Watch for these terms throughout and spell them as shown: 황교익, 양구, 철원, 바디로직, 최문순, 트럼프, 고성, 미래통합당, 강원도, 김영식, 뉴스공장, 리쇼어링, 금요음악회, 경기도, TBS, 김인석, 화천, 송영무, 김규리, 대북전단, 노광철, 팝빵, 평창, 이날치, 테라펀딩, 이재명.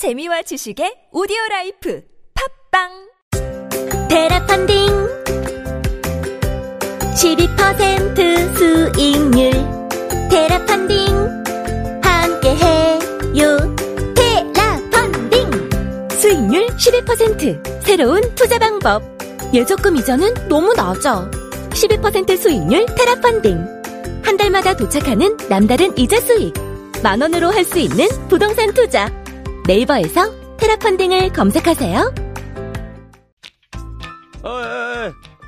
재미와 지식의 오디오라이프 팝빵 테라펀딩 12% 수익률 테라펀딩 함께해요. 테라펀딩 수익률 12% 새로운 투자 방법. 예적금 이자는 너무 낮아. 12% 수익률 테라펀딩. 한 달마다 도착하는 남다른 이자 수익. 10,000원으로 할 수 있는 부동산 투자. 네이버에서 테라펀딩을 검색하세요.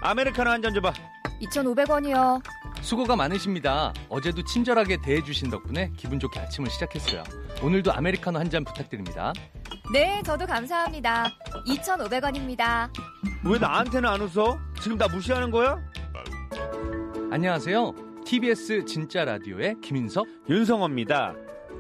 아메리카노 한 잔 줘봐. 2,500원이요. 수고가 많으십니다. 어제도 친절하게 대해주신 덕분에 기분 좋게 아침을 시작했어요. 오늘도 아메리카노 한 잔 부탁드립니다. 네, 저도 감사합니다. 2,500원입니다. 왜 나한테는 안 웃어? 지금 나 무시하는 거야? 안녕하세요. TBS 진짜 라디오의 김인석, 윤성호입니다.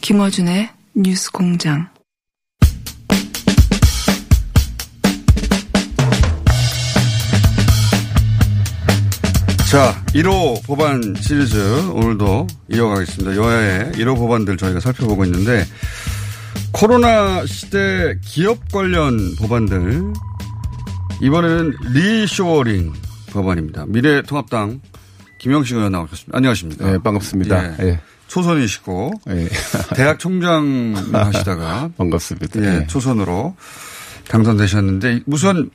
김어준의 뉴스공장. 자, 1호 법안 시리즈 오늘도 이어가겠습니다. 여야의 1호 법안들 저희가 살펴보고 있는데, 코로나 시대 기업 관련 법안들, 이번에는 리쇼어링 법안입니다. 미래통합당 김영식 의원 나오셨습니다. 안녕하십니까? 네, 반갑습니다. 예. 초선이시고, 예. 대학 총장 하시다가 반갑습니다. 예, 예. 초선으로 당선되셨는데, 우선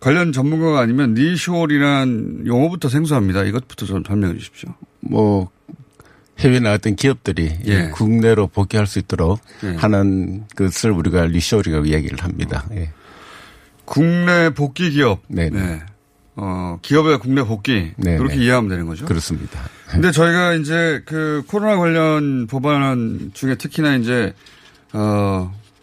관련 전문가가 아니면 리쇼어링이란 용어부터 생소합니다. 이것부터 좀 설명해 주십시오. 뭐 해외 나갔던 기업들이 예. 국내로 복귀할 수 있도록 예. 하는 것을 우리가 리쇼어링이라고 이야기를 합니다. 예. 국내 복귀 기업, 네, 기업의 국내 복귀 네네. 그렇게 이해하면 되는 거죠. 그렇습니다. 근데 저희가 이제 그 코로나 관련 법안 중에 특히나 이제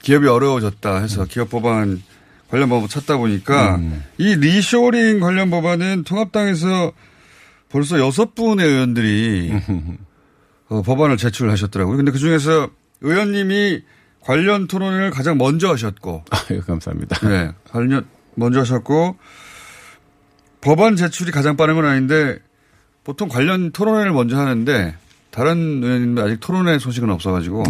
기업이 어려워졌다 해서 기업 법안 관련 법을 찾다 보니까 이 리쇼어링 관련 법안은 통합당에서 벌써 6분의 의원들이 법안을 제출하셨더라고요. 근데 그중에서 의원님이 관련 토론을 가장 먼저 하셨고. 아유, 감사합니다. 네, 관련 먼저 하셨고 법안 제출이 가장 빠른 건 아닌데 보통 관련 토론회를 먼저 하는데 다른 의원님들 아직 토론회 소식은 없어가지고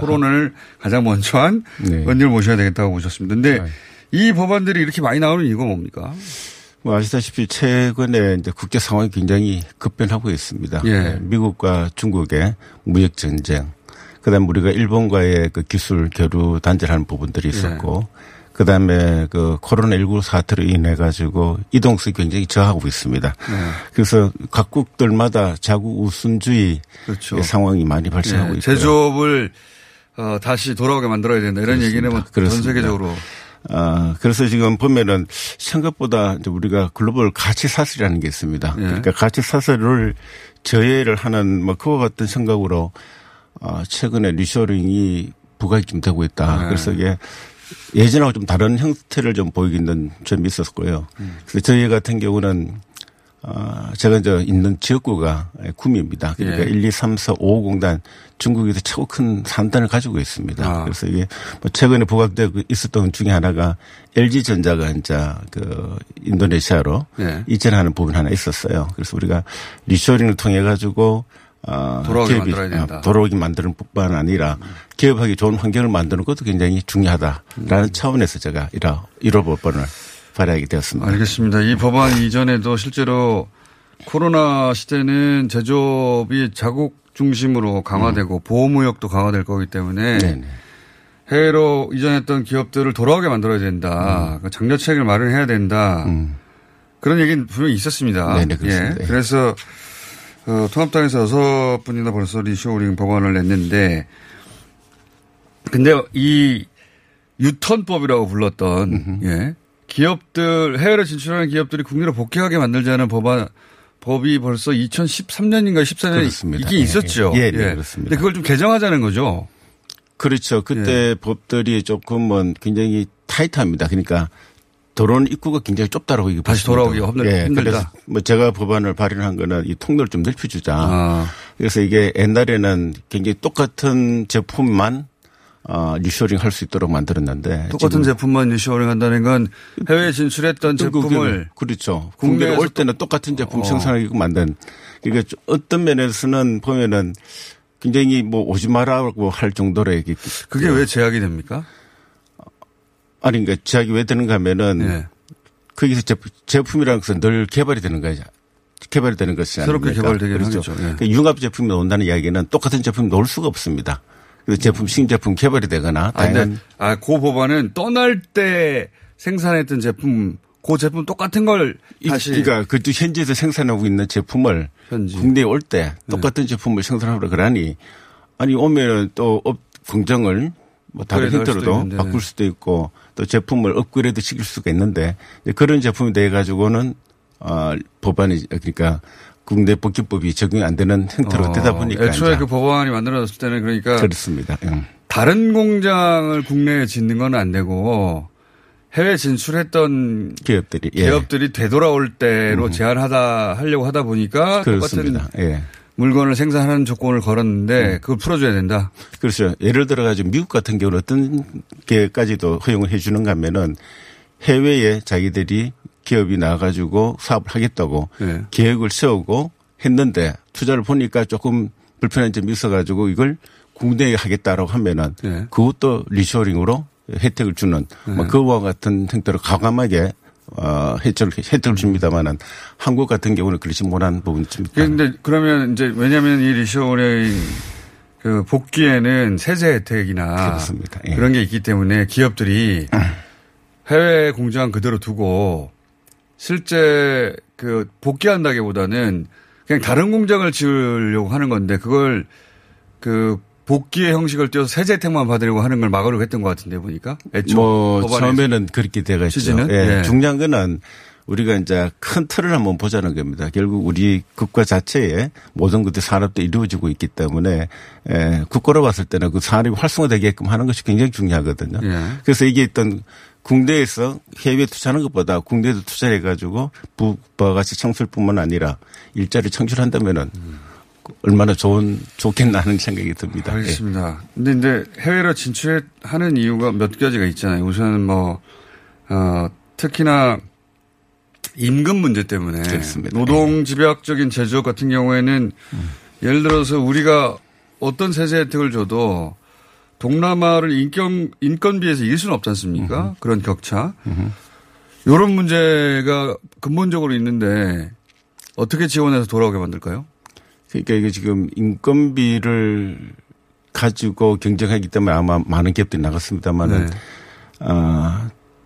토론을 가장 먼저 한 네. 의원님을 모셔야 되겠다고 오셨습니다. 근데 아유. 이 법안들이 이렇게 많이 나오는 이유가 뭡니까? 뭐 아시다시피 최근에 이제 국제 상황이 굉장히 급변하고 있습니다. 예. 미국과 중국의 무역 전쟁, 그다음 우리가 일본과의 그 기술 교류 단절하는 부분들이 있었고, 예. 그다음에 그 코로나19 사태로 인해 가지고 이동성이 굉장히 저하고 있습니다. 예. 그래서 각국들마다 자국 우선주의 그렇죠. 상황이 많이 발생하고 예. 있고요. 제조업을 다시 돌아오게 만들어야 된다 이런 그렇습니다. 얘기는 전 세계적으로. 그래서 지금 보면은 생각보다 이제 우리가 글로벌 가치 사슬이라는 게 있습니다. 예. 그러니까 가치 사슬을 저해를 하는 뭐 그와 같은 생각으로 최근에 리쇼어링이 부각이 좀 되고 있다. 예. 그래서 이게 예전하고 좀 다른 형태를 좀 보이기는 좀 있었고요. 그래서 저희 같은 경우는 제가 이제 있는 지역구가 구미입니다. 그러니까 예. 1, 2, 3, 4, 5 공단 중국에서 최고 큰 산단을 가지고 있습니다. 아. 그래서 이게 최근에 부각되고 있었던 중에 하나가 LG전자가 이제 그 인도네시아로 예. 이전하는 부분 하나 있었어요. 그래서 우리가 리쇼링을 통해 가지고 돌아오게 만들어야 된다. 돌아오게 만드는 뿐만 아니라 기업하기 좋은 환경을 만드는 것도 굉장히 중요하다라는 차원에서 제가 1호 법안을 발의하게 되었습니다. 알겠습니다. 이 법안 이전에도 실제로 코로나 시대는 제조업이 자국 중심으로 강화되고 보호무역도 강화될 거기 때문에 네네. 해외로 이전했던 기업들을 돌아오게 만들어야 된다. 장려책을 마련해야 된다. 그런 얘기는 분명히 있었습니다. 네네, 그렇습니다. 예. 그래서 통합당에서 6분이나 벌써 리쇼어링 법안을 냈는데 근데 이 유턴법이라고 불렀던 예. 기업들 해외로 진출하는 기업들이 국내로 복귀하게 만들자는 법안 법이 벌써 2013년인가 14년에 그렇습니다. 이게 있었죠. 예, 예. 네, 그렇습니다. 근데 그걸 좀 개정하자는 거죠. 그렇죠. 그때 예. 법들이 조금은 굉장히 타이트합니다. 그러니까 도로는 입구가 굉장히 좁다라고 이게 다시 돌아오기 예, 힘들다. 그래서 뭐 제가 법안을 발의한 거는 이 통로를 좀 넓혀주자. 아. 그래서 이게 옛날에는 굉장히 똑같은 제품만 리쇼링 할 수 있도록 만들었는데 똑같은 제품만 리쇼링 한다는 건 해외에 진출했던 제품을 그렇죠. 국내에 올 때는 똑같은 제품 생산하게 만든. 그러니까 어떤 면에서는 보면은 굉장히 뭐 오지 마라고 할 정도로 얘기. 그게 왜 제약이 됩니까? 아니, 그러니까 제약이 왜 되는가 하면은 네. 거기서 제품이라는 것은 늘 개발이 되는 거죠. 개발이 되는 것이 아니라 새롭게 개발되게 그렇죠. 하겠죠. 네. 그러니까 융합 제품이 나온다는 이야기는 똑같은 제품이 나올 수가 없습니다. 제품 신제품 개발이 되거나 다른 그 법안은 떠날 때 생산했던 제품 그 제품 똑같은 걸 다시 그러니까 그것도 현지에서 생산하고 있는 제품을 국내에 올 때 똑같은 네. 제품을 생산하려 그러니 아니 오면은 또 공정을 뭐 다른 형태로도 바꿀 수도 있고 또 제품을 업그레이드 시킬 수가 있는데 그런 제품에 대해 가지고는 법안이 그러니까 국내 복귀법이 적용이 안 되는 형태로 되다 보니까. 애초에 그 법안이 만들어졌을 때는 그러니까. 그렇습니다. 다른 공장을 국내에 짓는 건 안 되고 해외 진출했던 기업들이. 예. 기업들이 되돌아올 때로 제한하다 하려고 하다 보니까. 그렇습니다. 예. 물건을 생산하는 조건을 걸었는데 그걸 풀어줘야 된다. 그렇죠. 예를 들어가지고 미국 같은 경우는 어떤 기업까지도 허용을 해 주는가 하면은 해외에 자기들이 기업이 나와가지고 사업을 하겠다고 네. 계획을 세우고 했는데 투자를 보니까 조금 불편한 점이 있어가지고 이걸 국내에 하겠다라고 하면은 네. 그것도 리쇼링으로 혜택을 주는 네. 그와 같은 형태로 과감하게 혜택을 줍니다만은 한국 같은 경우는 그렇지 못한 부분이 좀 있다. 그런데 그러면 이제 왜냐하면 이 리쇼링 그 복귀에는 세제 혜택이나 그렇습니다. 예. 그런 게 있기 때문에 기업들이 해외 공장 그대로 두고 실제 그 복귀한다기보다는 그냥 다른 공장을 지으려고 하는 건데 그걸 그 복귀의 형식을 띄워서 세제 혜택만 받으려고 하는 걸 막으려고 했던 것 같은데 보니까. 뭐 처음에는 그렇게 돼가 있죠. 예. 예. 중요한 거는 우리가 이제 큰 틀을 한번 보자는 겁니다. 결국 우리 국가 자체에 모든 것들이 산업도 이루어지고 있기 때문에 국가로 봤을 때는 그 산업이 활성화되게끔 하는 것이 굉장히 중요하거든요. 예. 그래서 이게 있던 국내에서 해외에 투자하는 것보다 국내에도 투자해가지고 부와 같이 창출뿐만 아니라 일자리 창출한다면은 얼마나 좋겠나 하는 생각이 듭니다. 알겠습니다. 그런데 예. 이제 해외로 진출하는 이유가 몇 가지가 있잖아요. 우선 뭐 특히나 임금 문제 때문에 그렇습니다. 노동 집약적인 제조업 같은 경우에는 예를 들어서 우리가 어떤 세제 혜택을 줘도 동남아를 인건비에서 이길 수는 없지 않습니까? 그런 격차. 이런 문제가 근본적으로 있는데 어떻게 지원해서 돌아오게 만들까요? 그러니까 이게 지금 인건비를 가지고 경쟁하기 때문에 아마 많은 기업들이 나갔습니다만은 네.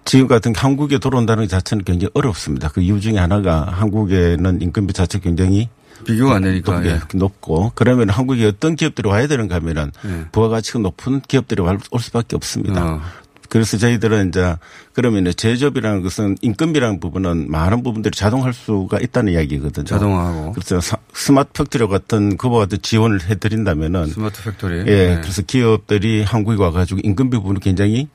지금 같은 한국에 돌아온다는 자체는 굉장히 어렵습니다. 그 이유 중에 하나가 한국에는 인건비 자체가 굉장히 비교가 안 되니까 예. 높고 그러면 한국에 어떤 기업들이 와야 되는가 하면은 예. 부가가치가 높은 기업들이 올 수밖에 없습니다. 그래서 저희들은 이제 그러면 제조업이라는 것은 인건비라는 부분은 많은 부분들이 자동화할 수가 있다는 이야기거든요. 자동화하고. 그래서 스마트 팩토리 같은 그와 같은 지원을 해드린다면은 스마트 팩토리. 예. 네. 그래서 기업들이 한국에 와가지고 인건비 부분을 굉장히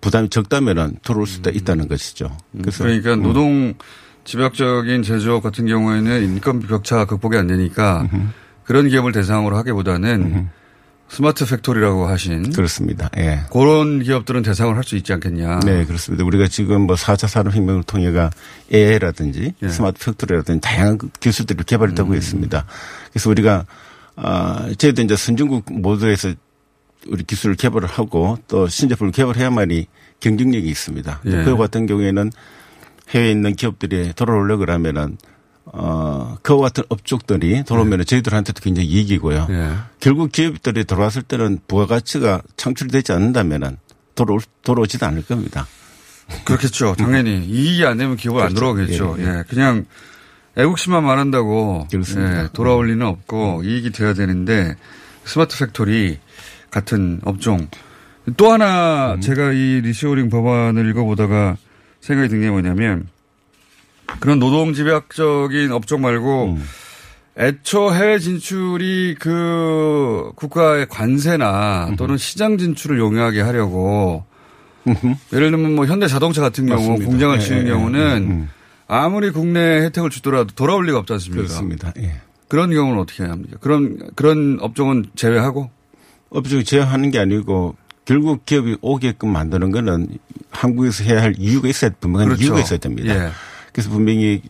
부담이 적다면은 들어올 수 있다는 것이죠. 그래서 그러니까 노동 집약적인 제조업 같은 경우에는 인건비 격차 극복이 안 되니까 그런 기업을 대상으로 하기보다는 스마트 팩토리라고 하신. 그렇습니다. 예. 그런 기업들은 대상을 할 수 있지 않겠냐. 네, 그렇습니다. 우리가 지금 뭐 4차 산업혁명을 통해가 AI라든지 예. 스마트 팩토리라든지 다양한 기술들이 개발되고 있습니다. 그래서 우리가, 저희도 이제 선진국 모두에서 우리 기술을 개발을 하고 또 신제품을 개발해야만이 경쟁력이 있습니다. 예. 그와 같은 경우에는 해외에 있는 기업들이 돌아오려고 그러면은, 그와 같은 업종들이 돌아오면 네. 저희들한테도 굉장히 이익이고요. 네. 결국 기업들이 돌아왔을 때는 부가가치가 창출되지 않는다면은 돌아오지도 않을 겁니다. 그렇겠죠. 당연히. 이익이 안 되면 기업을 그렇죠. 안 돌아오겠죠. 예. 예. 그냥 애국심만 말한다고. 예. 돌아올 리는 없고 이익이 돼야 되는데 스마트 팩토리 같은 업종. 또 하나 제가 이 리쇼링 법안을 읽어보다가 생각이 든 게 뭐냐면 그런 노동 집약적인 업종 말고 애초 해외 진출이 그 국가의 관세나 또는 시장 진출을 용이하게 하려고 예를 들면 뭐 현대자동차 같은 경우 맞습니다. 공장을 짓는 경우는 아무리 국내 혜택을 주더라도 돌아올 리가 없지 않습니까? 그렇습니다. 예. 그런 경우는 어떻게 해야 합니까? 그런 업종은 제외하고? 업종을 제외하는 게 아니고 결국 기업이 오게끔 만드는 거는 한국에서 해야 할 이유가 있어야 분명한 그렇죠. 이유가 있어야 됩니다. 예. 그래서 분명히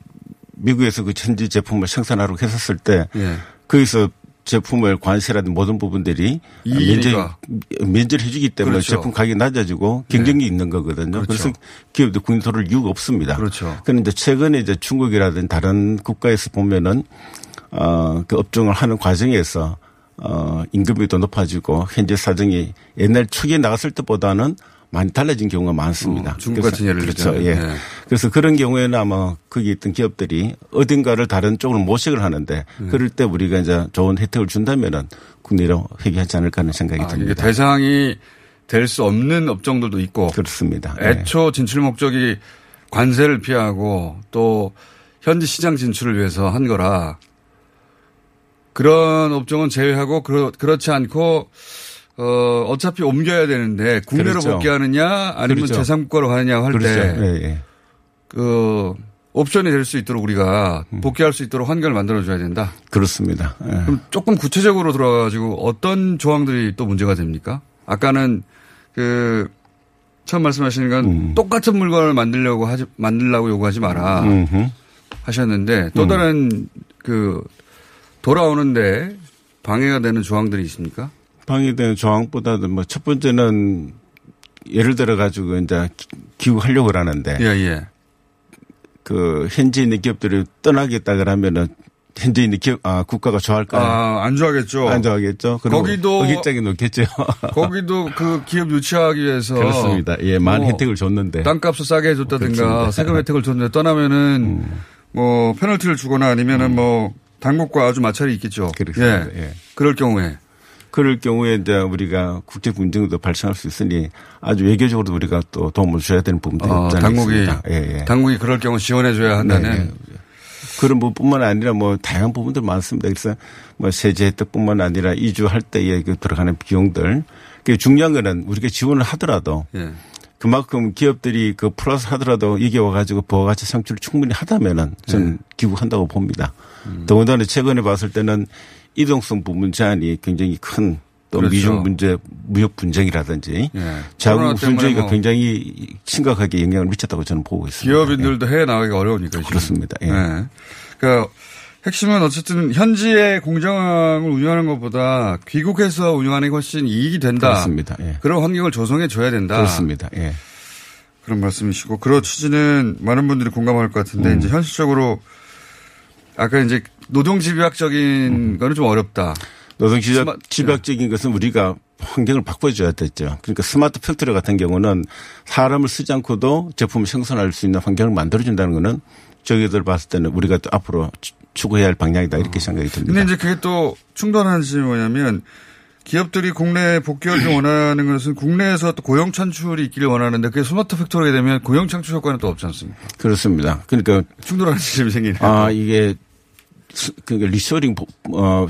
미국에서 그 현지 제품을 생산하라고 했었을 때 예. 거기서 제품을 관세라든 모든 부분들이 면제를 해주기 때문에 그렇죠. 제품 가격이 낮아지고 경쟁력이 네. 있는 거거든요. 그렇죠. 그래서 기업도 국내 돌아올 이유가 없습니다. 그렇죠. 그런데 최근에 이제 중국이라든 다른 국가에서 보면은 그 업종을 하는 과정에서 임금이 더 높아지고 현재 사정이 옛날 초기에 나갔을 때보다는 많이 달라진 경우가 많습니다. 중국 같은 예를 들죠. 그렇죠. 예. 네. 그래서 그런 경우에는 아마 거기 있던 기업들이 어딘가를 다른 쪽으로 모색을 하는데 그럴 때 우리가 이제 좋은 혜택을 준다면은 국내로 회귀하지 않을까 하는 생각이 듭니다. 이게 대상이 될 수 없는 업종들도 있고 그렇습니다. 애초 진출 목적이 관세를 피하고 또 현지 시장 진출을 위해서 한 거라 그런 업종은 제외하고 그렇지 않고. 어차피 옮겨야 되는데 국내로 그렇죠. 복귀하느냐 아니면 그렇죠. 제3국가로 가느냐 할 때 그렇죠. 예, 예. 그 옵션이 될 수 있도록 우리가 복귀할 수 있도록 환경을 만들어줘야 된다. 그렇습니다. 예. 그럼 조금 구체적으로 들어가지고 어떤 조항들이 또 문제가 됩니까? 아까는 그 처음 말씀하시는 건 똑같은 물건을 만들려고 요구하지 마라 하셨는데 또 다른 그 돌아오는데 방해가 되는 조항들이 있습니까? 방해되는 조항보다도 뭐 첫 번째는 예를 들어 가지고 이제 귀국하려고 하는데 예, 예. 그 현지에 있는 기업들이 떠나겠다 그러면은 현지에 있는 국가가 좋아할까요? 안 좋아하겠죠. 안 좋아하겠죠. 거기도 의기장이 높겠죠. 거기도 그 기업 유치하기 위해서 그렇습니다. 예, 많은 혜택을 줬는데 땅값을 싸게 해줬다든가 그렇습니다. 세금 혜택을 줬는데 떠나면은 뭐 페널티를 주거나 아니면은 뭐 당국과 아주 마찰이 있겠죠. 그렇습니다. 예. 예. 그럴 경우에 이제 우리가 국제 분쟁도 발생할 수 있으니 아주 외교적으로도 우리가 또 도움을 줘야 되는 부분들이 없잖아요. 당국이 예, 예. 당국이 그럴 경우 지원해 줘야 한다는 네, 네. 그런 부분뿐만 아니라 뭐 다양한 부분들 많습니다. 그래서 뭐 세제 혜택뿐만 아니라 이주할 때에 들어가는 비용들. 그 중요한 거는 우리가 지원을 하더라도 예. 그만큼 기업들이 그 플러스 하더라도 이게 와가지고 부가가치 창출을 충분히 하다면은 저는 귀국한다고 봅니다. 더군다나 최근에 봤을 때는 이동성 부분 제한이 굉장히 큰 또 그렇죠. 미중 문제, 무역 분쟁이라든지 예. 자국 분쟁이 뭐 굉장히 심각하게 영향을 미쳤다고 저는 보고 있습니다. 기업인들도 해외 나가기가 어려우니까. 그렇습니다. 예. 예. 그러니까 핵심은 어쨌든 현지의 공장을 운영하는 것보다 귀국해서 운영하는 게 훨씬 이익이 된다. 그렇습니다. 예. 그런 환경을 조성해 줘야 된다. 그렇습니다. 예. 그런 말씀이시고 그런 취지는 많은 분들이 공감할 것 같은데 이제 현실적으로 아까 이제 노동집약적인 거는 좀 어렵다. 노동집약적인 것은 우리가 환경을 바꿔줘야 됐죠. 그러니까 스마트 팩토리 같은 경우는 사람을 쓰지 않고도 제품을 생산할 수 있는 환경을 만들어준다는 거는 저희들 봤을 때는 우리가 또 앞으로 추구해야 할 방향이다 이렇게 생각이 듭니다. 그런데 이제 그게 또 충돌하는 점이 뭐냐면 기업들이 국내에 복귀하기 원하는 것은 국내에서 또 고용 창출이 있기를 원하는데 그게 스마트 팩토리가 되면 고용 창출 효과는 또 없지 않습니까? 그렇습니다. 그러니까 충돌하는 점이 생기네요. 이게 그러니까 리쇼링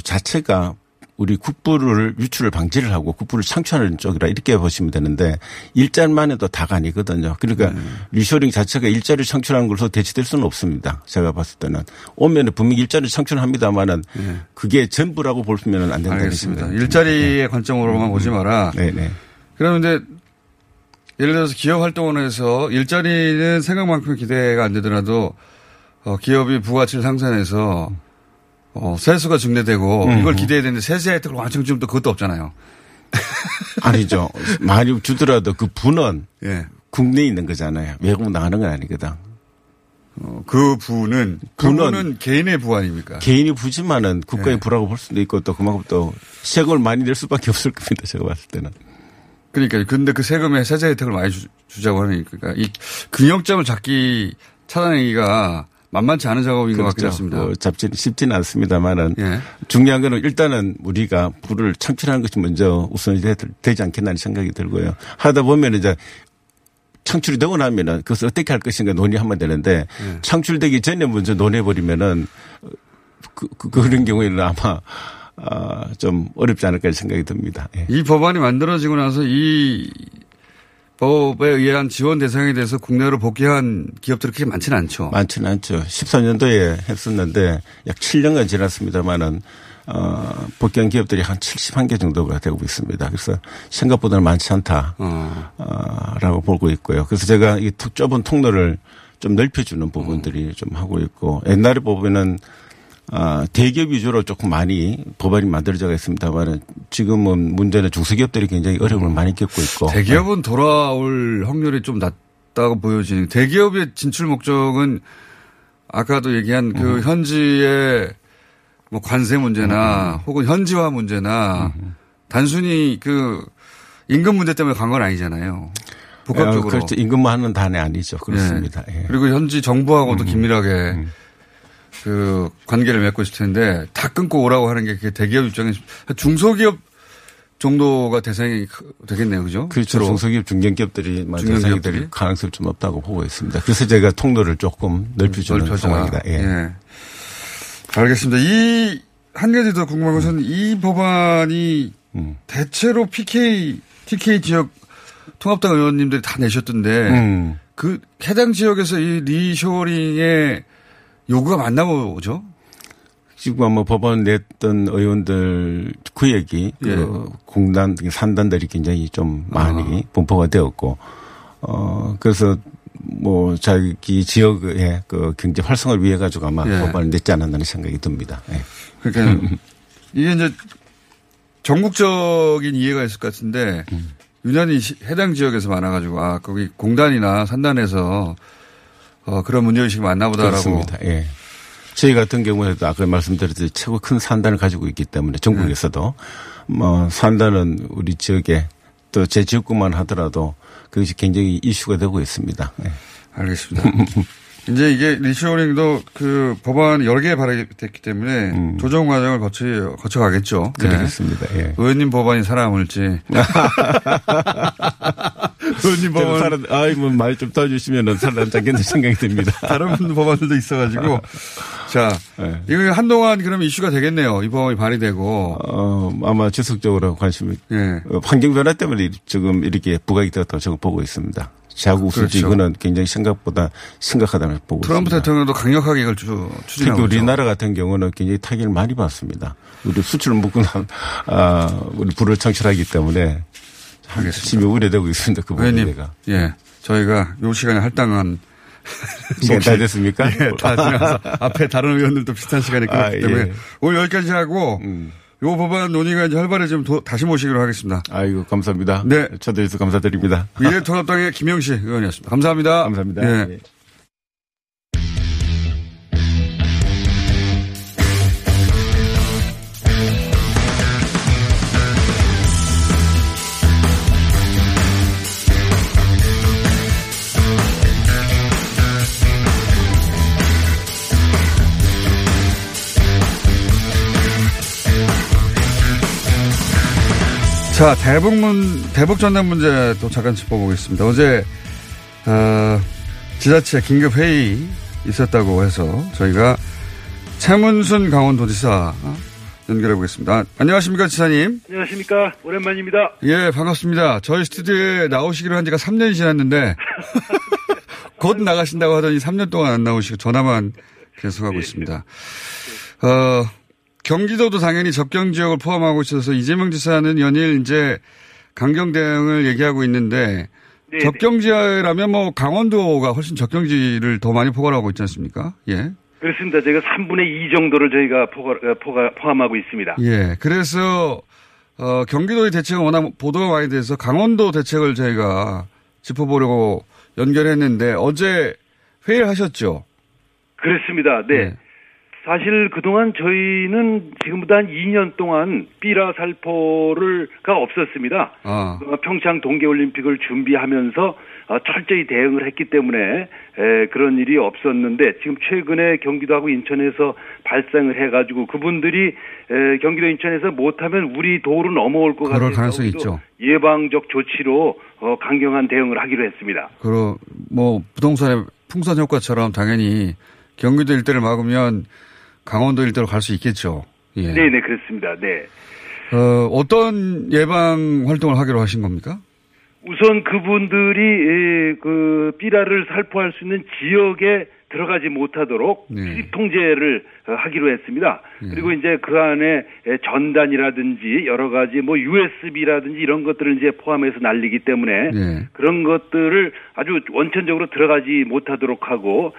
자체가 우리 국부를 유출을 방지를 하고 국부를 창출하는 쪽이라 이렇게 보시면 되는데 일자리만 해도 다가 아니거든요. 그러니까 리쇼링 자체가 일자리를 창출하는 걸로 대체될 수는 없습니다. 제가 봤을 때는 오면 분명히 일자리를 창출합니다만은 그게 전부라고 보시면 안 된다는 겁니다. 일자리의 관점으로만 보지 마라. 네네. 그러면 이제 예를 들어서 기업 활동원에서 일자리는 생각만큼 기대가 안 되더라도 기업이 부가치를 상산해서 세수가 증대되고 이걸 기대해야 되는데 세세 혜택을 완전 주면 또 그것도 없잖아요. 아니죠. 많이 주더라도 그 부는 예. 국내에 있는 거잖아요. 외국 나가는 건 아니거든. 그 부는 개인의 부 아닙니까? 개인이 부지만은 국가의 예. 부라고 볼 수도 있고 또 그만큼 또 세금을 많이 낼 수밖에 없을 겁니다. 제가 봤을 때는. 그러니까요. 근데 그 세금에 세제 혜택을 많이 주자고 하니까 이 균형점을 찾아내기가 만만치 않은 작업인 그렇죠. 것 같긴 했습니다. 쉽지는 않습니다만은 예. 중요한 건 일단은 우리가 부를 창출하는 것이 먼저 우선이 되지 않겠나 하는 생각이 들고요. 하다 보면 이제 창출이 되고 나면은 그것을 어떻게 할 것인가 논의하면 되는데 창출되기 전에 먼저 논해버리면은 그런 경우에는 아마 좀 어렵지 않을까 생각이 듭니다. 예. 이 법안이 만들어지고 나서 이 법에 의한 지원 대상에 대해서 국내로 복귀한 기업들이 그렇게 많지는 않죠. 많지는 않죠. 14년도에 했었는데 약 7년간 지났습니다만은 복귀한 기업들이 한 71개 정도가 되고 있습니다. 그래서 생각보다는 많지 않다라고 보고 있고요. 그래서 제가 이 좁은 통로를 좀 넓혀주는 부분들이 좀 하고 있고 옛날에 보면은 대기업 위주로 조금 많이 법안이 만들어져 있습니다만 지금은 문제는 중소기업들이 굉장히 어려움을 많이 겪고 있고. 대기업은 돌아올 확률이 좀 낮다고 보여지는. 대기업의 진출 목적은 아까도 얘기한 그 현지의 뭐 관세 문제나 혹은 현지화 문제나 단순히 그 임금 문제 때문에 간 건 아니잖아요. 복합적으로. 그렇죠. 임금만 하는 단에 아니죠. 그렇습니다. 예. 예. 그리고 현지 정부하고도 긴밀하게 그 관계를 맺고 있을 텐데 다 끊고 오라고 하는 게 대기업 입장에 중소기업 정도가 대상이 되겠네요. 그죠? 그렇죠. 중소기업, 중견기업들이 대상이 될 가능성이 좀 없다고 보고 있습니다. 그래서 제가 통로를 조금 넓혀주는 상황이다. 예. 예. 알겠습니다. 이 한 가지 더 궁금한 것은 이 법안이 대체로 TK 지역 통합당 의원님들이 다 내셨던데 그 해당 지역에서 이 리쇼링의 요구가 맞나 보죠? 지금 아마 법안 냈던 의원들 그 얘기, 예. 그 공단, 산단들이 굉장히 좀 많이 분포가 되었고, 그래서 뭐 자기 지역의 그 경제 활성화를 위해 가지고 아마 예. 법안을 냈지 않았나 생각이 듭니다. 예. 그러니까 이게 이제 전국적인 이해가 있을 것 같은데 유난히 해당 지역에서 많아가지고 거기 공단이나 산단에서 그런 문제의식이 맞나 보다라고. 그렇습니다. 예. 저희 같은 경우에도 아까 말씀드렸듯이 최고 큰 산단을 가지고 있기 때문에 전국에서도 뭐 산단은 우리 지역에 또 제 지역구만 하더라도 그것이 굉장히 이슈가 되고 있습니다. 예. 알겠습니다. 이제 이게 리쇼링도 그 법안 10개 발의됐기 때문에 조정 과정을 거쳐가겠죠. 그렇습니다. 예. 예. 의원님 법안이 살아남을지. 의원님 법안. 말 좀 떠주시면 살아남지 않겠는 생각이 듭니다. 다른 분들 법안들도 있어가지고. 자, 예. 이거 한동안 그러면 이슈가 되겠네요. 이 법안이 발의되고. 아마 지속적으로 관심이. 예. 환경 변화 때문에 지금 이렇게 부각이 되었다고 저거 보고 있습니다. 자국 수지 이거는 굉장히 생각보다 심각하다고 보고 트럼프 있습니다. 트럼프 대통령도 강력하게 이걸 추진하고 특히 우리나라 같은 경우는 굉장히 타격을 많이 받습니다. 우리 수출을 묶고 난 우리 불을 창출하기 때문에 심히 우려되고 있습니다. 그 부분에가. 예, 저희가 이 시간에 할당한 시간 다 됐습니까? 예, 다 지나서 앞에 다른 의원들도 비슷한 시간에 끝났기 때문에 예. 오늘 여기까지 하고. 요 법안 논의가 이제 활발해지면 다시 모시기로 하겠습니다. 아이고, 감사합니다. 네. 초대해 주셔서 감사드립니다. 미래통합당의 김영식 의원이었습니다. 감사합니다. 감사합니다. 네. 네. 자, 대북 전단 문제 또 잠깐 짚어보겠습니다. 어제, 지자체 긴급 회의 있었다고 해서 저희가 최문순 강원도지사 연결해 보겠습니다. 안녕하십니까, 지사님. 안녕하십니까. 오랜만입니다. 예, 반갑습니다. 저희 스튜디오에 나오시기로 한 지가 3년이 지났는데 곧 나가신다고 하더니 3년 동안 안 나오시고 전화만 계속하고 있습니다. 경기도도 당연히 접경 지역을 포함하고 있어서 이재명 지사는 연일 이제 강경 대응을 얘기하고 있는데 네네. 접경지라면 뭐 강원도가 훨씬 접경지를 더 많이 포괄하고 있지 않습니까? 예. 그렇습니다. 제가 3분의 2 정도를 저희가 포함하고 있습니다. 예. 그래서 경기도의 대책은 워낙 보도가 많이 돼서 강원도 대책을 저희가 짚어보려고 연결했는데 어제 회의를 하셨죠? 그렇습니다. 네. 예. 사실 그동안 저희는 지금보다 한 2년 동안 삐라 살포가 없었습니다. 평창 동계올림픽을 준비하면서 철저히 대응을 했기 때문에 그런 일이 없었는데 지금 최근에 경기도하고 인천에서 발생을 해가지고 그분들이 경기도 인천에서 못하면 우리 도로 넘어올 것 같은 가능성이 있죠. 예방적 조치로 강경한 대응을 하기로 했습니다. 그리고 뭐 부동산의 풍선 효과처럼 당연히 경기도 일대를 막으면 강원도 일대로 갈 수 있겠죠. 예. 네네, 그렇습니다. 네. 어떤 예방 활동을 하기로 하신 겁니까? 우선 그분들이 그 삐라를 살포할 수 있는 지역에 들어가지 못하도록 출입 통제를 하기로 했습니다. 예. 그리고 이제 그 안에 전단이라든지 여러 가지 뭐 USB라든지 이런 것들을 이제 포함해서 날리기 때문에 예. 그런 것들을 아주 원천적으로 들어가지 못하도록 하고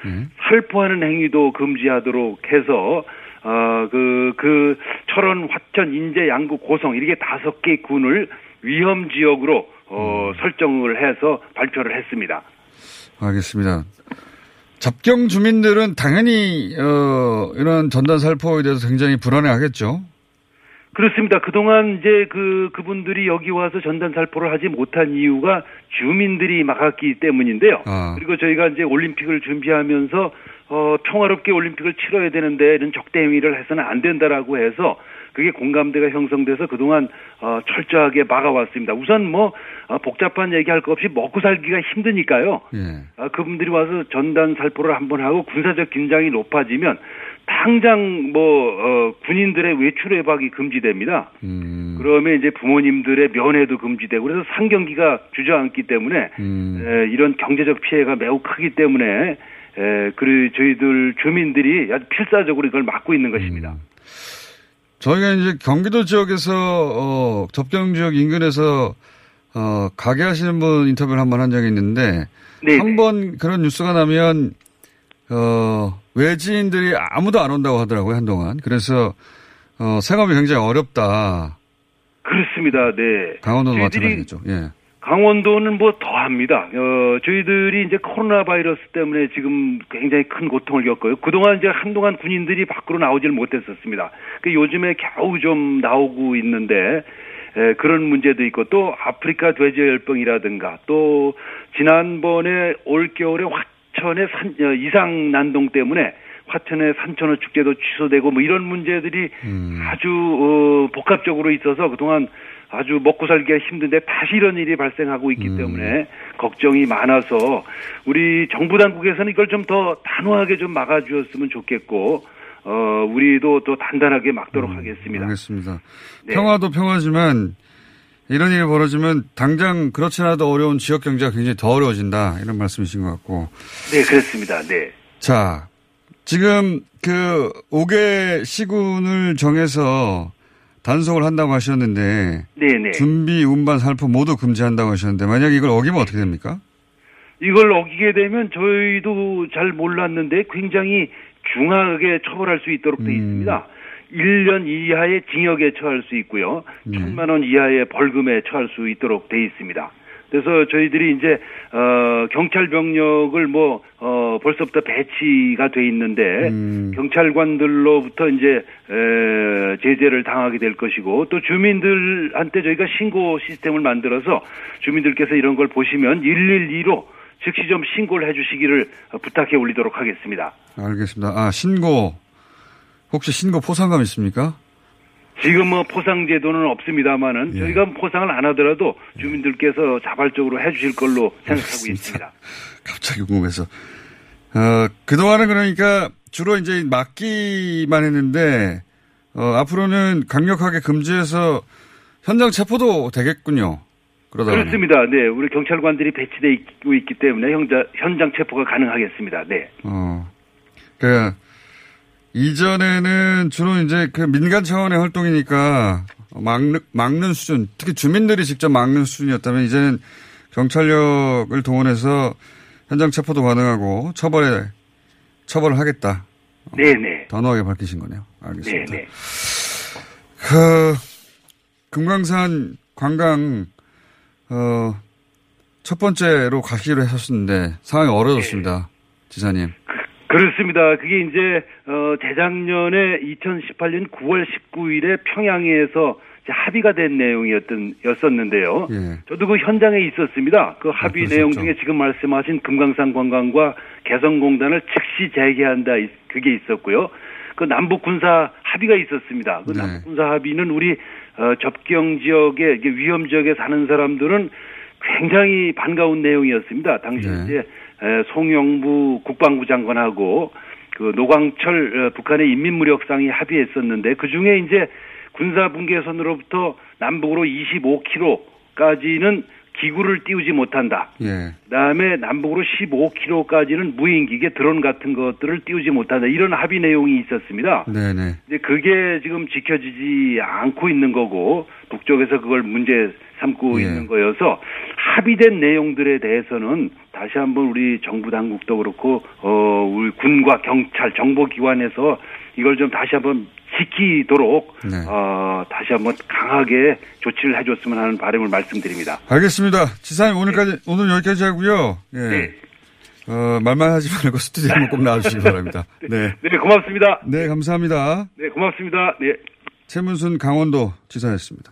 살포하는 행위도 금지하도록 해서 그 철원, 화천, 인제, 양구, 고성 이렇게 5개 군을 위험 지역으로 설정을 해서 발표를 했습니다. 알겠습니다. 잡경 주민들은 당연히 이런 전단 살포에 대해서 굉장히 불안해하겠죠. 그렇습니다. 그동안 이제 그분들이 여기 와서 전단 살포를 하지 못한 이유가 주민들이 막았기 때문인데요. 그리고 저희가 이제 올림픽을 준비하면서 평화롭게 올림픽을 치러야 되는데 이런 적대 행위를 해서는 안 된다라고 해서 그게 공감대가 형성돼서 그동안 철저하게 막아왔습니다. 우선 뭐 복잡한 얘기할 것 없이 먹고 살기가 힘드니까요. 예. 그분들이 와서 전단 살포를 한번 하고 군사적 긴장이 높아지면 당장 군인들의 외출 외박이 금지됩니다. 그러면 이제 부모님들의 면회도 금지되고 그래서 상경기가 주저앉기 때문에 이런 경제적 피해가 매우 크기 때문에 그리고 저희들 주민들이 아주 필사적으로 이걸 막고 있는 것입니다. 저희가 이제 경기도 지역에서 접경 지역 인근에서 가게 하시는 분 인터뷰를 한 적이 있는데 한번 그런 뉴스가 나면 외지인들이 아무도 안 온다고 하더라고요 한동안. 그래서 생업이 굉장히 어렵다. 그렇습니다. 네. 강원도도 마찬가지죠. 예. 강원도는 뭐 더합니다. 저희들이 이제 코로나 바이러스 때문에 지금 굉장히 큰 고통을 겪어요. 그동안 이제 한동안 군인들이 밖으로 나오질 못했었습니다. 요즘에 겨우 좀 나오고 있는데 그런 문제도 있고 또 아프리카 돼지열병이라든가 또 지난번에 올겨울에 화천의 이상 난동 때문에 화천의 산천어 축제도 취소되고 뭐 이런 문제들이 아주 복합적으로 있어서 그동안 아주 먹고 살기가 힘든데 다시 이런 일이 발생하고 있기 때문에 걱정이 많아서 우리 정부 당국에서는 이걸 좀 더 단호하게 좀 막아주었으면 좋겠고 우리도 또 단단하게 막도록 하겠습니다. 알겠습니다. 네. 평화도 평화지만 이런 일이 벌어지면 당장 그렇지 않아도 어려운 지역 경제가 굉장히 더 어려워진다 이런 말씀이신 것 같고. 네, 그렇습니다. 네. 자, 지금 5개 시군을 정해서 단속을 한다고 하셨는데 네네. 준비, 운반, 살포 모두 금지한다고 하셨는데 만약에 이걸 어기면 어떻게 됩니까? 이걸 어기게 되면 저희도 잘 몰랐는데 굉장히 중하게 처벌할 수 있도록 돼 있습니다. 1년 이하의 징역에 처할 수 있고요. 1,000만 원 이하의 벌금에 처할 수 있도록 돼 있습니다. 그래서 저희들이 이제 경찰 병력을 벌써부터 배치가 돼 있는데 경찰관들로부터 이제 제재를 당하게 될 것이고 또 주민들한테 저희가 신고 시스템을 만들어서 주민들께서 이런 걸 보시면 112로 즉시 좀 신고를 해주시기를 부탁해 올리도록 하겠습니다. 알겠습니다. 신고 혹시 신고 포상감 있습니까? 지금 포상 제도는 없습니다만은 예. 저희가 포상을 안 하더라도 주민들께서 자발적으로 해주실 걸로 생각하고 있습니다. 갑자기 궁금해서 그동안은 그러니까 주로 이제 막기만 했는데 앞으로는 강력하게 금지해서 현장 체포도 되겠군요. 그렇습니다. 네, 우리 경찰관들이 배치돼 있고 있기 때문에 현장 체포가 가능하겠습니다. 네. 그러니까 이전에는 주로 이제 민간 차원의 활동이니까 막는 수준, 특히 주민들이 직접 막는 수준이었다면 이제는 경찰력을 동원해서 현장 체포도 가능하고 처벌을 하겠다. 네네. 단호하게 밝히신 거네요. 알겠습니다. 네네. 금강산 관광, 첫 번째로 가기로 했었는데 상황이 어려졌습니다. 지사님. 그렇습니다. 그게 이제 재작년에 2018년 9월 19일에 평양에서 합의가 된 내용이었는데요. 예. 저도 그 현장에 있었습니다. 그 합의 내용 중에 지금 말씀하신 금강산 관광과 개성공단을 즉시 재개한다, 그게 있었고요. 그 남북 군사 합의가 있었습니다. 그 네. 남북 군사 합의는 우리 접경 지역에 위험 지역에 사는 사람들은 굉장히 반가운 내용이었습니다. 당시 네. 이제 송영무 국방부 장관하고 그 노광철 북한의 인민무력상이 합의했었는데 그 중에 이제 군사 분계선으로부터 남북으로 25km까지는 기구를 띄우지 못한다. 예. 그다음에 남북으로 15km까지는 무인기계 드론 같은 것들을 띄우지 못한다. 이런 합의 내용이 있었습니다. 네네. 이제 그게 지금 지켜지지 않고 있는 거고 북쪽에서 그걸 문제 삼고 예. 있는 거여서 합의된 내용들에 대해서는 다시 한번 우리 정부 당국도 그렇고 우리 군과 경찰, 정보기관에서 이걸 좀 다시 한번 지키도록 네. 다시 한번 강하게 조치를 해줬으면 하는 바람을 말씀드립니다. 알겠습니다. 지사님 오늘까지 네. 오늘 여기까지 하고요. 예. 네. 말만 하지 말고 스튜디오에 꼭 나와주시기 바랍니다. 네. 네, 고맙습니다. 네, 감사합니다. 네, 고맙습니다. 네. 최문순 강원도 지사였습니다.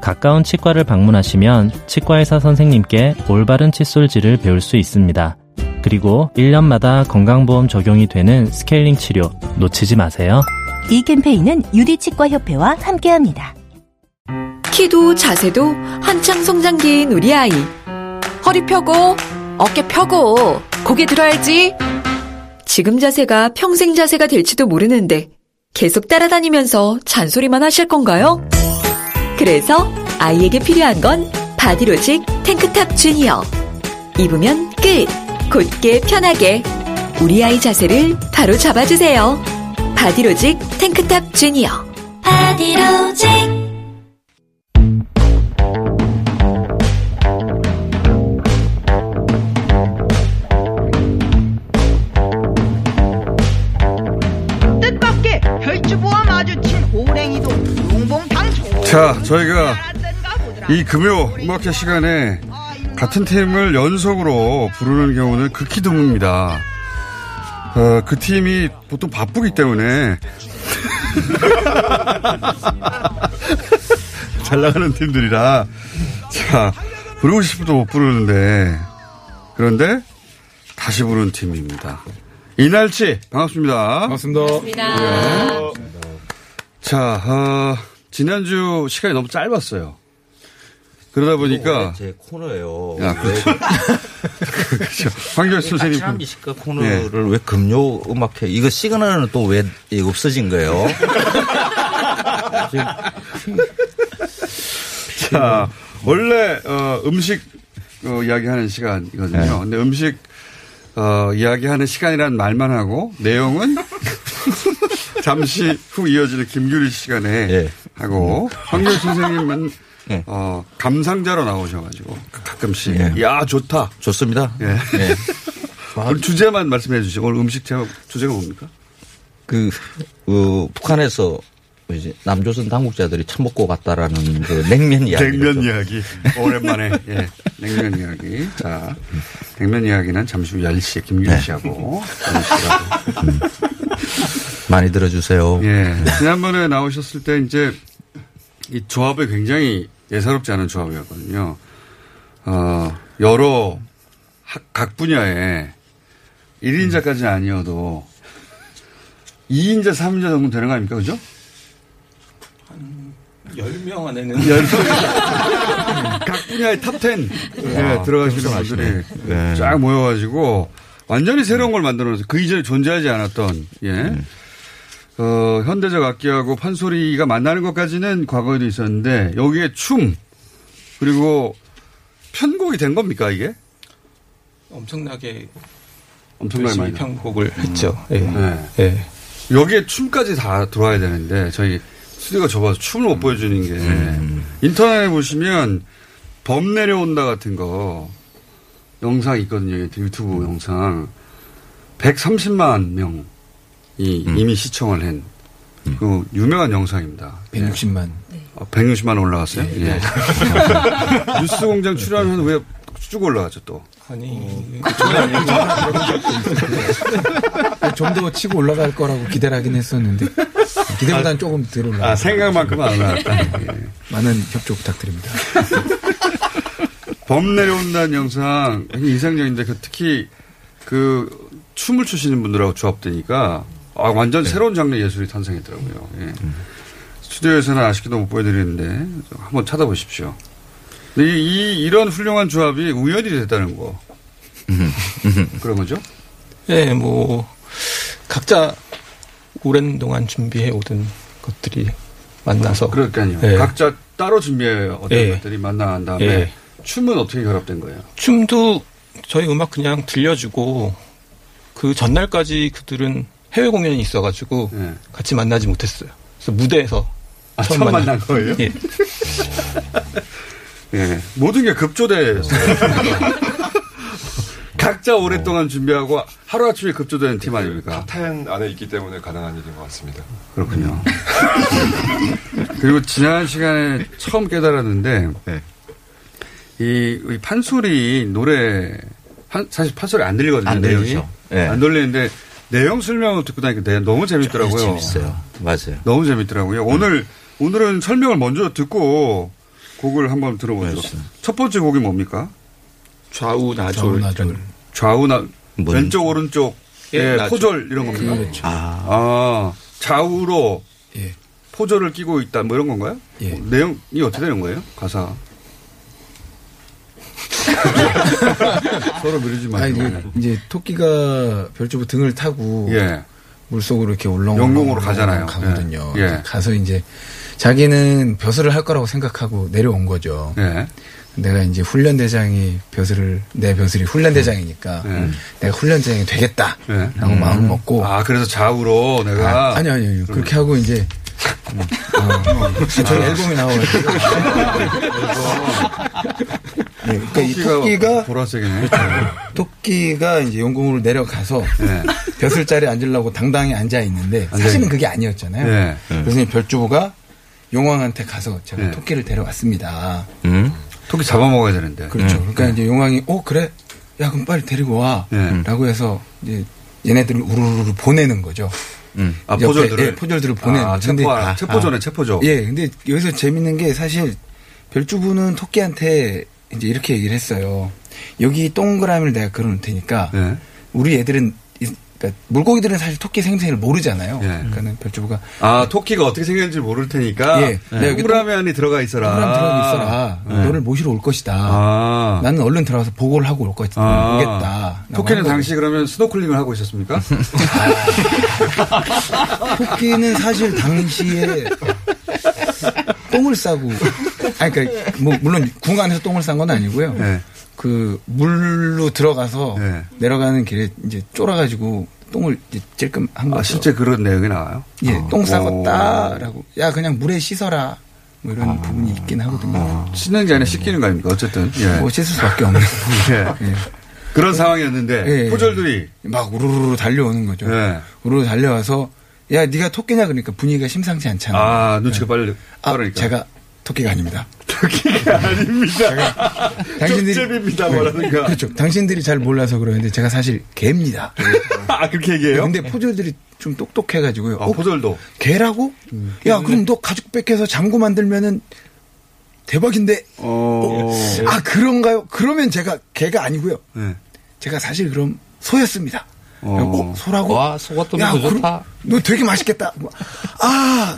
가까운 치과를 방문하시면 치과의사 선생님께 올바른 칫솔질을 배울 수 있습니다. 그리고 1년마다 건강보험 적용이 되는 스케일링 치료 놓치지 마세요. 이 캠페인은 유리치과협회와 함께합니다. 키도 자세도 한창 성장기인 우리 아이. 허리 펴고 어깨 펴고 고개 들어야지. 지금 자세가 평생 자세가 될지도 모르는데 계속 따라다니면서 잔소리만 하실 건가요? 그래서 아이에게 필요한 건 바디로직 탱크탑 주니어. 입으면 끝. 곧게 편하게 우리 아이 자세를 바로 잡아주세요. 바디로직 탱크탑 주니어. 바디로직. 뜻밖의 별주부와 마주친 호랭이도 용봉당초. 자, 저희가 이 금요 음악회 시간에 같은 팀을 연속으로 부르는 경우는 극히 드뭅니다. 그 팀이 보통 바쁘기 때문에 잘 나가는 팀들이라 자 부르고 싶어도 못 부르는데 그런데 다시 부르는 팀입니다. 이날치 반갑습니다. 반갑습니다. 반갑습니다. 네. 자 지난주 시간이 너무 짧았어요. 그러다 보니까 제 코너예요. 아, 그렇죠. 그렇죠. 황교익 선생님 아침미식가 코너를 네. 왜 금요 음악회 이거 시그널은 또 왜 없어진 거예요? 자 원래 음식 이야기하는 시간이거든요. 네. 근데 음식 이야기하는 시간이란 말만 하고 내용은 잠시 후 이어지는 김규리 시간에 네. 하고 황교익 선생님은 네. 감상자로 나오셔가지고 가끔씩 네. 야 좋다 좋습니다. 예. 네. 오늘 주제만 말씀해 주시죠. 오늘 음식 주제가 뭡니까? 북한에서 이제 남조선 당국자들이 처먹고 갔다라는 그 냉면 이야기. 냉면 이야기 오랜만에 예. 냉면 이야기. 자 냉면 이야기는 잠시 후 10시에 김규리 씨하고 많이 들어주세요. 예. 지난번에 나오셨을 때 이제 이 조합이 굉장히 예사롭지 않은 조합이었거든요. 여러 각 분야에 1인자까지는 아니어도 2인자, 3인자 정도 되는 거 아닙니까? 그죠? 한 10명 안에는. 10명. 각 분야의 탑10. 네, 들어가시는 분들이 네. 쫙 모여가지고 완전히 새로운 걸 만들어서 그 이전에 존재하지 않았던, 예. 현대적 악기하고 판소리가 만나는 것까지는 과거에도 있었는데 여기에 춤, 그리고 편곡이 된 겁니까, 이게? 엄청나게 많이 편곡을 했죠. 예. 네. 네. 여기에 춤까지 다 들어와야 되는데 저희 스튜디오가 좁아서 춤을 못 보여주는 게 인터넷에 보시면 범 내려온다 같은 거 영상이 있거든요. 유튜브 영상 130만 명이 이미 시청을 한 그 유명한 영상입니다. 160만. 네. 160만 올라갔어요. 네. 예. 뉴스공장 출연한 후에 쭉 올라가죠 또. 아니, 좀 더 치고 올라갈 거라고 기대를 하긴 했었는데 기대보다는 조금 덜 올라갔다. 아, 생각만큼은 안 올라갔다. 예. 많은 협조 부탁드립니다. 범 내려온다는 영상 인상적인데 특히 그 춤을 추시는 분들하고 조합되니까 아, 완전 네. 새로운 장르 예술이 탄생했더라고요. 예. 스튜디오에서는 아쉽게도 못 보여드리는데 한번 찾아보십시오. 이런 훌륭한 조합이 우연이 됐다는 거. 그런 거죠? 예, 네, 뭐, 각자 오랜 동안 준비해 오던 것들이 만나서. 그러니까요. 네. 각자 따로 준비해 오던 네. 것들이 만난 다음에 네. 춤은 어떻게 결합된 거예요? 춤도 저희 음악 그냥 들려주고 그 전날까지 그들은 해외 공연이 있어가지고 네. 같이 만나지 못했어요. 그래서 무대에서 처음 만난 거예요? 예. 예. 모든 게 급조돼. 각자 오랫동안 준비하고 하루아침에 급조되는 팀 아닙니까? 탑10 안에 있기 때문에 가능한 일인 것 같습니다. 그렇군요. 그리고 지난 시간에 처음 깨달았는데, 네. 이 판소리 노래, 사실 판소리 안 들리거든요. 안 들리죠. 네. 안 들리는데, 내용 설명을 듣고 나니까 너무 재밌더라고요. 재밌어요. 맞아요. 너무 재밌더라고요. 오늘은 설명을 먼저 듣고, 곡을 한번 들어보죠. 맞습니다. 첫 번째 곡이 뭡니까? 좌우나졸. 좌우나 왼쪽 오른쪽 예, 포졸 이런 겁니까? 그렇죠. 아, 좌우로 예. 포졸을 끼고 있다 뭐 이런 건가요? 예. 내용이 어떻게 되는 거예요? 가사. 서로 미루지 말고. 이제 토끼가 별주부 등을 타고 예. 물속으로 이렇게 올라오는 영공으로 가잖아요. 가거든요. 예. 가서 이제 자기는 벼슬을 할 거라고 생각하고 내려온 거죠. 예. 내가 이제 훈련대장이 내 벼슬이 훈련대장이니까 내가 훈련대장이 되겠다. 예. 라고 마음 먹고. 아, 그래서 좌우로 내가. 아, 아니요. 그렇게 하고 이제. 저희 앨범이 나와가지고. 네, 그러니까 이 토끼가. 보라색이네. 토끼가 이제 용궁으로 내려가서. 네. 벼슬 자리에 앉으려고 당당히 앉아있는데 사실은 그게 아니었잖아요. 네. 그래서 별주부가 용왕한테 가서 제가 네. 토끼를 데려왔습니다. 토끼 잡아먹어야 되는데. 그렇죠. 그러니까 이제 용왕이, 그래? 야, 그럼 빨리 데리고 와. 라고 해서 이제 얘네들을 우르르 보내는 거죠. 아, 포졸들을? 예, 포졸들을 보내는 거죠. 체포죠. 예, 근데 여기서 재밌는 게 사실 별주부는 토끼한테 이제 이렇게 얘기를 했어요. 여기 동그라미를 내가 걸어놓을 테니까 우리 애들은 그러니까 물고기들은 사실 토끼 생생을 모르잖아요. 예. 그러니까는 별주부가 토끼가 어떻게 생겼는지 모를 테니까 동그라미 안에 들어가 있어라. 너를 모시러 올 것이다. 나는 얼른 들어가서 보고를 하고 올 것이다. 토끼는 당시 그러면 스노클링을 하고 있었습니까? 토끼는 사실 당시에 똥을 싸고 그러니까 뭐 물론 궁 안에서 똥을 싼 건 아니고요. 네. 그 물로 들어가서 내려가는 길에 이제 쫄아가지고 똥을 이제 찔끔 한 거죠. 실제 그런 내용이 나와요? 예, 똥 싸웠다라고. 야, 그냥 물에 씻어라. 뭐 이런 부분이 있긴 하거든요. 씻는 게 아니라 씻기는 거 아닙니까? 어쨌든. 예. 뭐 씻을 수밖에 없는. 예. 그런 상황이었는데 포졸들이 막 우르르 달려오는 거죠. 예. 우르르 달려와서 야, 네가 토끼냐 그러니까 분위기가 심상치 않잖아. 아, 눈치가 빠르니까. 제가 토끼가 아닙니다. 토끼가 아닙니다. 쪽집입니다. 뭐라든가. 그렇죠. 당신들이 잘 몰라서 그러는데 제가 사실 개입니다. 아, 그렇게 얘기해요? 근데 포졸들이 좀 똑똑해가지고요. 아, 포졸도. 개라고? 야, 그럼 너 가죽 뺏겨서 잠구 만들면은 대박인데. 아, 그런가요? 그러면 제가 개가 아니고요. 네. 제가 사실 그럼 소였습니다. 소라고? 와, 소가 또 너무 좋다. 너 되게 맛있겠다.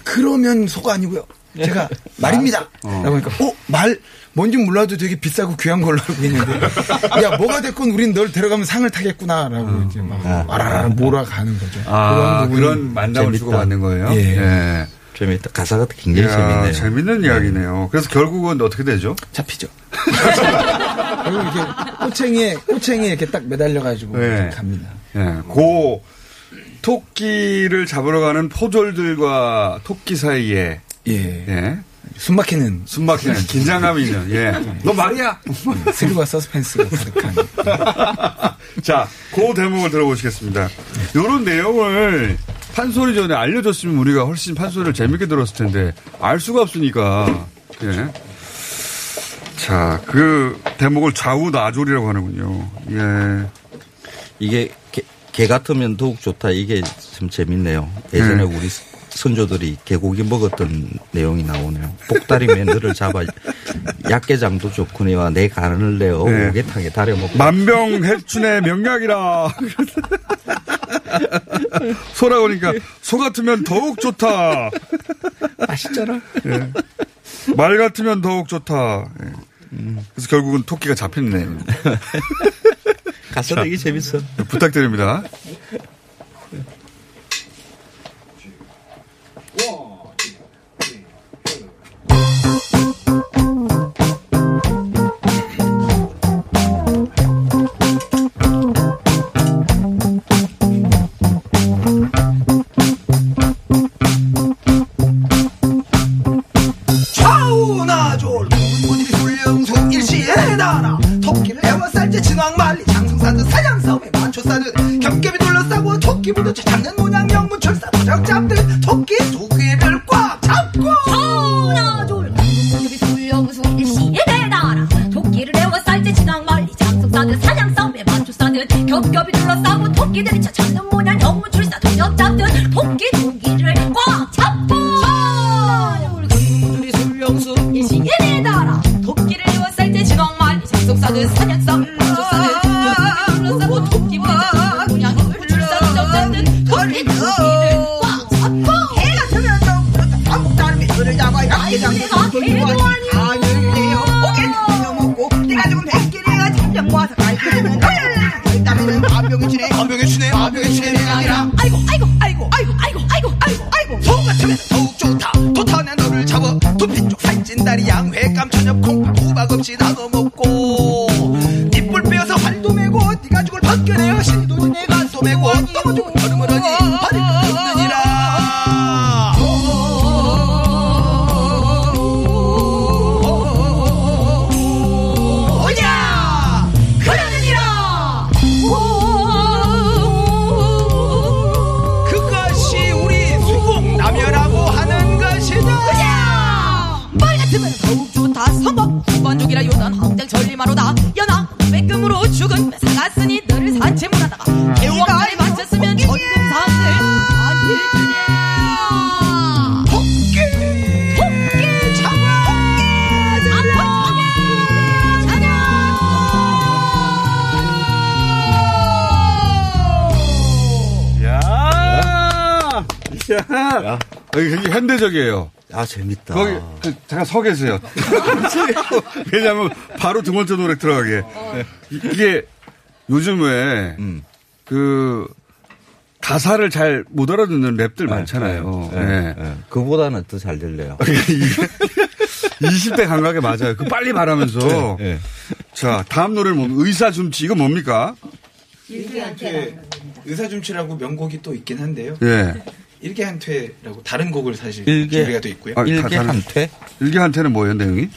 그러면 소가 아니고요. 제가 말입니다. 라고 하니까 말 뭔지 몰라도 되게 비싸고 귀한 걸로 알고 있는데 야 뭐가 됐건 우린 널 데려가면 상을 타겠구나라고 이제 막 알아라 몰아가는 거죠. 아, 그런 만남을 주고받는 거예요. 예. 예. 재밌다. 가사가 굉장히 이야, 재밌네요. 재밌는 이야기네요. 그래서 결국은 어떻게 되죠? 잡히죠. 결국 이렇게 꼬챙이에 이렇게 딱 매달려가지고 네. 갑니다. 네. 고 토끼를 잡으러 가는 포졸들과 토끼 사이에 예. 예. 숨막히는 긴장감이 있는 예. 너 말이야. 스릴과 서스펜스가 가득한. 자, 그 대목을 들어보시겠습니다. 이런 내용을 판소리 전에 알려줬으면 우리가 훨씬 판소리를 재밌게 들었을 텐데 알 수가 없으니까. 예. 자, 그 대목을 좌우 나졸이라고 하는군요. 예. 이게 개 같으면 더욱 좋다. 이게 참 재밌네요. 예전에 우리 선조들이 개고기 먹었던 내용이 나오네요. 복다리면 너를 잡아 약개장도 좋거니와 내 간을 내어 오개탕에 달여먹고 만병해춘의 명약이라. 소라고 하니까 소 같으면 더욱 좋다. 맛있잖아. 예. 말 같으면 더욱 좋다. 예. 그래서 결국은 토끼가 잡혔네. 가서 되게 재밌어. 부탁드립니다. 적이에요. 아 재밌다. 거기 잠깐 서 계세요. 왜냐하면 바로 두 번째 노래 들어가게. 이게 요즘에 그 가사를 잘 못 알아듣는 랩들 많잖아요. 네. 그보다는 더 잘 들려요. 20대 감각에 맞아요. 그 빨리 말하면서. 네. 자 다음 노래는 뭐 의사줌치 이거 뭡니까? 이렇게 의사줌치라고 명곡이 또 있긴 한데요. 네. 일개한퇴라고 다른 곡을 사실 준비가 돼 있고요. 아, 일개한퇴? 일개한퇴는 뭐예요, 내용이?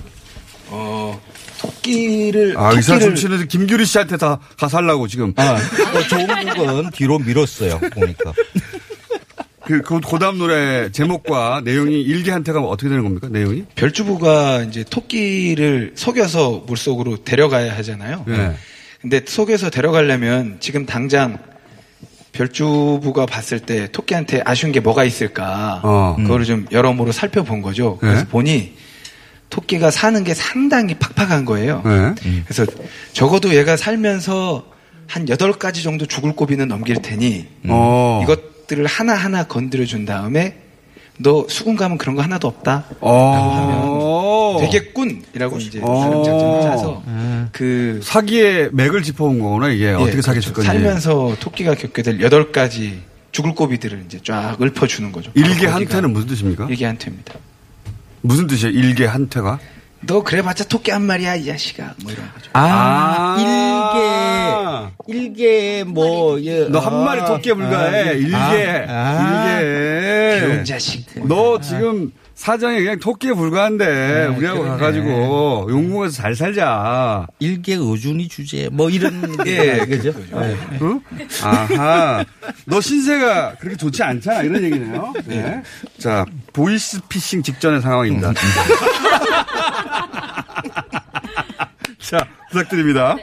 토끼를. 아, 의사춤치는 김규리 씨한테 다 가살라고 지금. 아, 좋은 곡은 뒤로 밀었어요, 보니까. 그 다음 노래 제목과 내용이 일개한퇴가 어떻게 되는 겁니까, 내용이? 별주부가 이제 토끼를 속여서 물속으로 데려가야 하잖아요. 네. 근데 속여서 데려가려면 지금 당장 별주부가 봤을 때 토끼한테 아쉬운 게 뭐가 있을까 그거를 좀 여러모로 살펴본 거죠. 그래서 네? 보니 토끼가 사는 게 상당히 팍팍한 거예요. 네? 그래서 적어도 얘가 살면서 한 8가지 정도 죽을 고비는 넘길 테니 이것들을 하나하나 건드려준 다음에 너 수군 가면 그런 거 하나도 없다. 라고 하면 되겠군이라고 이제 다른 작전을 짜서 그 사기의 맥을 짚어온 거구나 이게. 예, 어떻게 사기 칠 건지. 살면서 토끼가 겪게 될 8가지 죽을 고비들을 이제 쫙 읊어주는 거죠. 일개 한태는 무슨 뜻입니까? 일개 한태입니다. 무슨 뜻이에요? 일개 한태가? 너 그래봤자 토끼 한 마리야 이 자식아 뭐 이런 거죠. 일개 뭐 너 한 마리 토끼에 불과해. 일개 귀여운 자식. 너 지금 사정이 그냥 토끼에 불과한데 우리하고 가가지고 용궁에서 잘 살자. 일개 의준이 주제 뭐 이런 게 그죠? 네. 응? 아하. 너 신세가 그렇게 좋지 않잖아 이런 얘기네요. 네. 네. 자 보이스피싱 직전의 상황입니다. 자 부탁드립니다.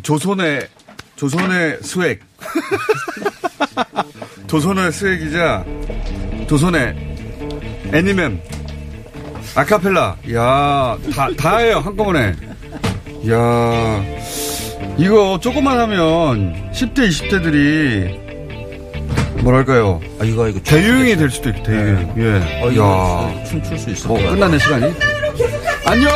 조선의 조선의 수액. 조선의 수액이자 조선의 애니맨. 아카펠라. 이야, 다 해요. 한꺼번에. 이야, 이거 조금만 하면 10대, 20대들이 뭐랄까요. 아, 이거. 대유행이 될 수도 있고, 대유행. 예. 예. 이야. 춤출 수 있어. 끝났네, 시간이. 안녕!